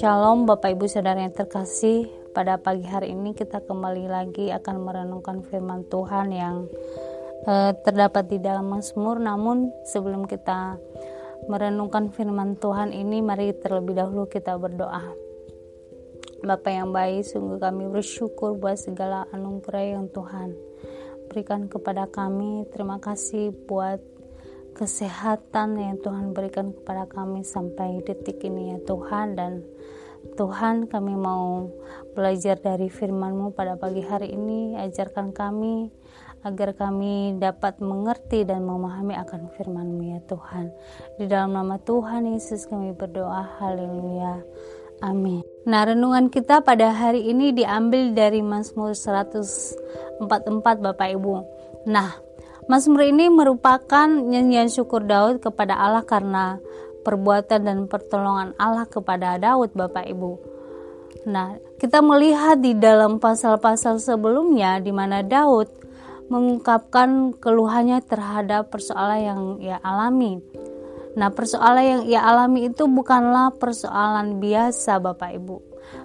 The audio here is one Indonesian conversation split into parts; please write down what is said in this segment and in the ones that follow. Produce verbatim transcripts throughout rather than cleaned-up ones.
Shalom Bapak Ibu Saudara yang terkasih, pada pagi hari ini kita kembali lagi akan merenungkan firman Tuhan yang eh, terdapat di dalam Mazmur. Namun sebelum kita merenungkan firman Tuhan ini, mari terlebih dahulu kita berdoa. Bapa yang baik, sungguh kami bersyukur buat segala anugerah yang Tuhan berikan kepada kami. Terima kasih buat kesehatan yang Tuhan berikan kepada kami sampai detik ini ya Tuhan. Dan Tuhan, kami mau belajar dari firman-Mu pada pagi hari ini. Ajarkan kami agar kami dapat mengerti dan memahami akan firman-Mu ya Tuhan. Di dalam nama Tuhan Yesus kami berdoa, haleluya, amin. Nah, renungan kita pada hari ini diambil dari Mazmur seratus empat puluh empat Bapak Ibu. Nah, Mazmur ini merupakan nyanyian syukur Daud kepada Allah karena perbuatan dan pertolongan Allah kepada Daud, Bapak Ibu. Nah, kita melihat di dalam pasal-pasal sebelumnya di mana Daud mengungkapkan keluhannya terhadap persoalan yang ia alami. Nah, persoalan yang ia alami itu bukanlah persoalan biasa, Bapak Ibu,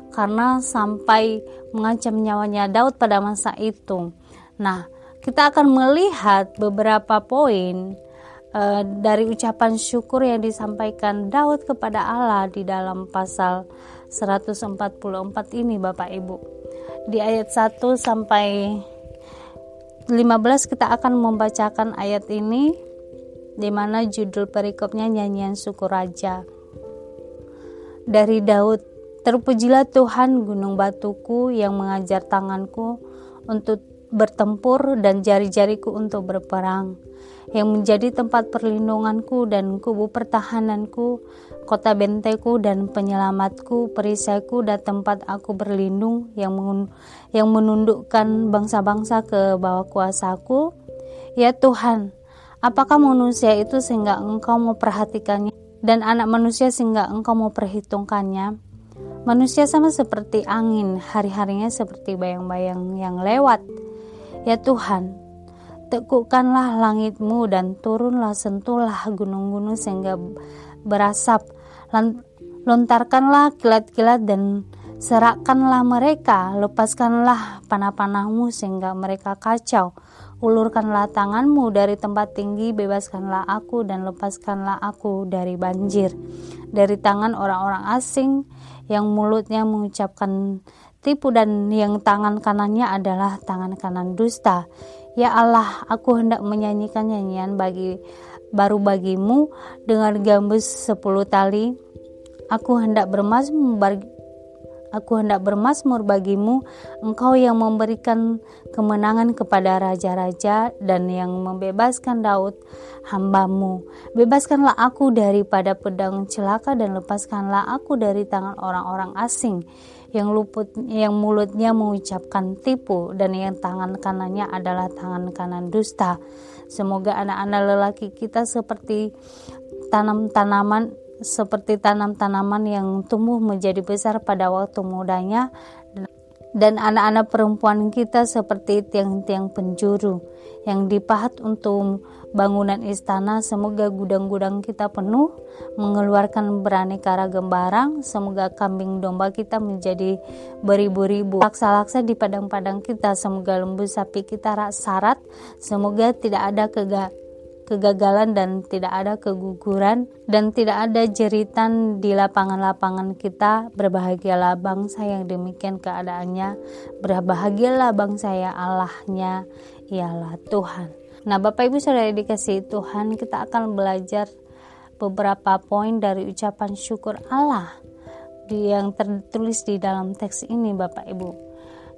karena sampai mengancam nyawanya Daud pada masa itu. Nah, kita akan melihat beberapa poin e, dari ucapan syukur yang disampaikan Daud kepada Allah di dalam pasal seratus empat puluh empat ini, Bapak Ibu. Di ayat satu sampai lima belas kita akan membacakan ayat ini, di mana judul perikopnya nyanyian syukur raja. Dari Daud, terpujilah Tuhan gunung batuku yang mengajar tanganku untuk bertempur dan jari-jariku untuk berperang, yang menjadi tempat perlindunganku dan kubu pertahananku, kota benteku dan penyelamatku, perisaiku dan tempat aku berlindung, yang menundukkan bangsa-bangsa ke bawah kuasaku. Ya Tuhan, apakah manusia itu sehingga Engkau mau perhatikannya, dan anak manusia sehingga Engkau mau perhitungkannya? Manusia sama seperti angin, hari-harinya seperti bayang-bayang yang lewat. Ya Tuhan, tekukkanlah langit-Mu dan turunlah, sentuhlah gunung-gunung sehingga berasap. Lontarkanlah kilat-kilat dan serakkanlah mereka. Lepaskanlah panah-panah-Mu sehingga mereka kacau. Ulurkanlah tangan-Mu dari tempat tinggi, bebaskanlah aku dan lepaskanlah aku dari banjir, dari tangan orang-orang asing yang mulutnya mengucapkan tipu dan yang tangan kanannya adalah tangan kanan dusta. Ya Allah, aku hendak menyanyikan nyanyian bagi baru bagi-Mu dengan gambus sepuluh tali. Aku hendak bermazmur bagi, aku hendak bermazmur bagi-Mu, Engkau yang memberikan kemenangan kepada raja-raja dan yang membebaskan Daud hamba-Mu. Bebaskanlah aku daripada pedang celaka dan lepaskanlah aku dari tangan orang-orang asing yang luput, yang mulutnya mengucapkan tipu dan yang tangan kanannya adalah tangan kanan dusta. Semoga anak-anak lelaki kita seperti tanam-tanaman seperti tanam-tanaman yang tumbuh menjadi besar pada waktu mudanya, dan anak-anak perempuan kita seperti tiang-tiang penjuru yang dipahat untuk bangunan istana. Semoga gudang-gudang kita penuh mengeluarkan beraneka ragam barang. Semoga kambing domba kita menjadi beribu-ribu, laksa-laksa di padang-padang kita. Semoga lembu sapi kita sarat. Semoga tidak ada kega- kegagalan dan tidak ada keguguran, dan tidak ada jeritan di lapangan-lapangan kita. Berbahagialah bangsa yang demikian keadaannya, berbahagialah bangsa yang Allahnya ialah Tuhan. Nah, Bapak Ibu Saudara dikasihi Tuhan, kita akan belajar beberapa poin dari ucapan syukur Allah yang tertulis di dalam teks ini, Bapak Ibu.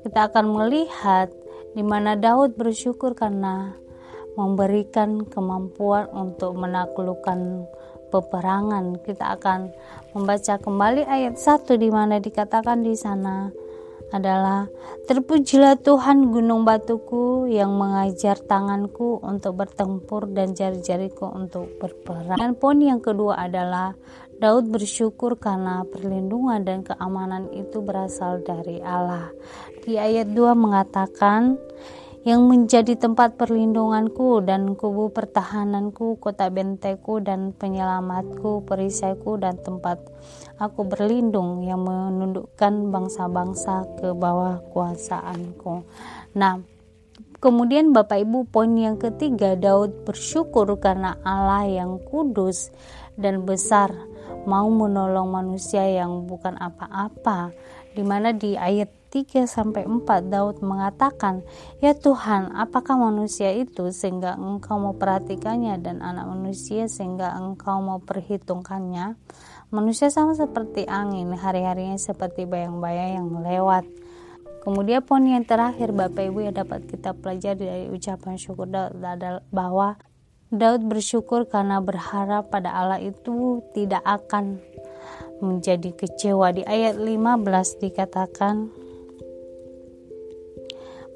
Kita akan melihat di mana Daud bersyukur karena memberikan kemampuan untuk menaklukkan peperangan. Kita akan membaca kembali ayat satu di mana dikatakan di sana adalah terpujilah Tuhan gunung batuku yang mengajar tanganku untuk bertempur dan jari-jariku untuk berperang. Dan poin yang kedua adalah Daud bersyukur karena perlindungan dan keamanan itu berasal dari Allah. Di ayat dua mengatakan, yang menjadi tempat perlindunganku dan kubu pertahananku, kota benteku dan penyelamatku, perisaiku dan tempat aku berlindung, yang menundukkan bangsa-bangsa ke bawah kuasaanku. Nah, kemudian Bapak Ibu, poin yang ketiga, Daud bersyukur karena Allah yang kudus dan besar mau menolong manusia yang bukan apa-apa, di mana di ayat tiga sampai empat Daud mengatakan, "Ya Tuhan, apakah manusia itu sehingga Engkau mau perhatikannya, dan anak manusia sehingga Engkau mau perhitungkannya? Manusia sama seperti angin, hari-harinya seperti bayang-bayang yang lewat." Kemudian poin yang terakhir Bapak Ibu yang dapat kita pelajari dari ucapan syukur Daud adalah bahwa Daud bersyukur karena berharap pada Allah itu tidak akan menjadi kecewa. Di ayat lima belas dikatakan,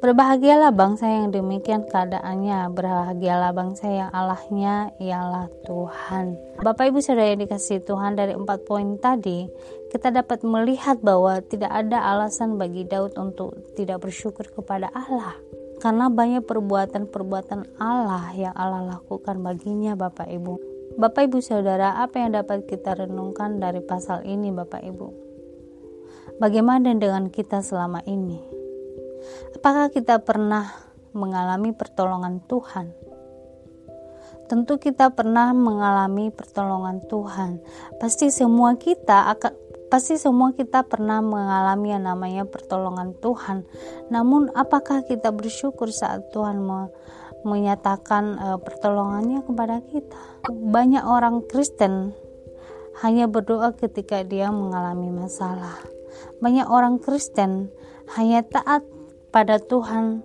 "Berbahagialah bangsa yang demikian keadaannya, berbahagialah bangsa yang Allahnya ialah Tuhan." Bapak Ibu Saudara yang dikasihi Tuhan, dari empat poin tadi kita dapat melihat bahwa tidak ada alasan bagi Daud untuk tidak bersyukur kepada Allah, karena banyak perbuatan-perbuatan Allah yang Allah lakukan baginya. Bapak Ibu, Bapak Ibu Saudara, apa yang dapat kita renungkan dari pasal ini Bapak Ibu? Bagaimana dengan kita selama ini? Apakah kita pernah mengalami pertolongan Tuhan? Tentu kita pernah mengalami pertolongan Tuhan. Pasti semua kita akan, pasti semua kita pernah mengalami yang namanya pertolongan Tuhan. Namun apakah kita bersyukur saat Tuhan me, menyatakan e, pertolongannya kepada kita? Banyak orang Kristen hanya berdoa ketika dia mengalami masalah. Banyak orang Kristen hanya taat pada Tuhan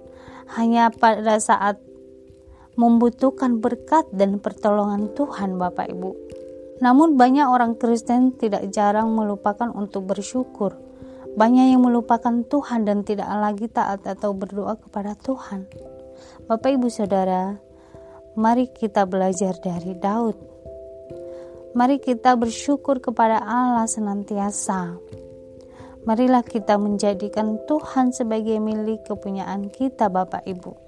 hanya pada saat membutuhkan berkat dan pertolongan Tuhan Bapak Ibu. Namun banyak orang Kristen tidak jarang melupakan untuk bersyukur. Banyak yang melupakan Tuhan dan tidak lagi taat atau berdoa kepada Tuhan. Bapak Ibu Saudara, mari kita belajar dari Daud. Mari kita bersyukur kepada Allah senantiasa. Marilah kita menjadikan Tuhan sebagai milik kepunyaan kita Bapak Ibu.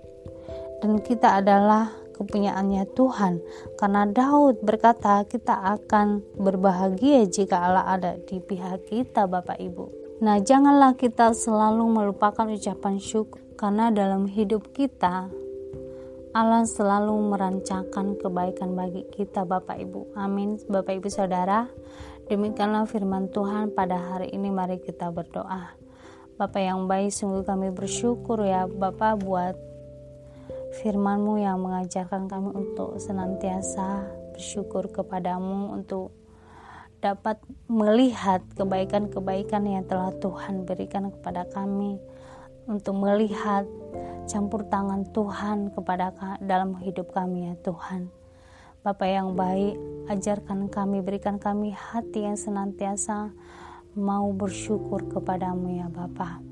Dan kita adalah kepunyaannya Tuhan. Karena Daud berkata kita akan berbahagia jika Allah ada di pihak kita Bapak Ibu. Nah, janganlah kita selalu melupakan ucapan syukur. Karena dalam hidup kita Allah selalu merancangkan kebaikan bagi kita Bapak Ibu. Amin Bapak Ibu Saudara. Demikianlah firman Tuhan pada hari ini. Mari kita berdoa. Bapa yang baik, sungguh kami bersyukur ya Bapa buat firman-Mu yang mengajarkan kami untuk senantiasa bersyukur kepadamu, untuk dapat melihat kebaikan-kebaikan yang telah Tuhan berikan kepada kami, untuk melihat campur tangan Tuhan kepada dalam hidup kami ya Tuhan. Bapa yang baik, ajarkan kami, berikan kami hati yang senantiasa mau bersyukur kepadamu ya Bapa.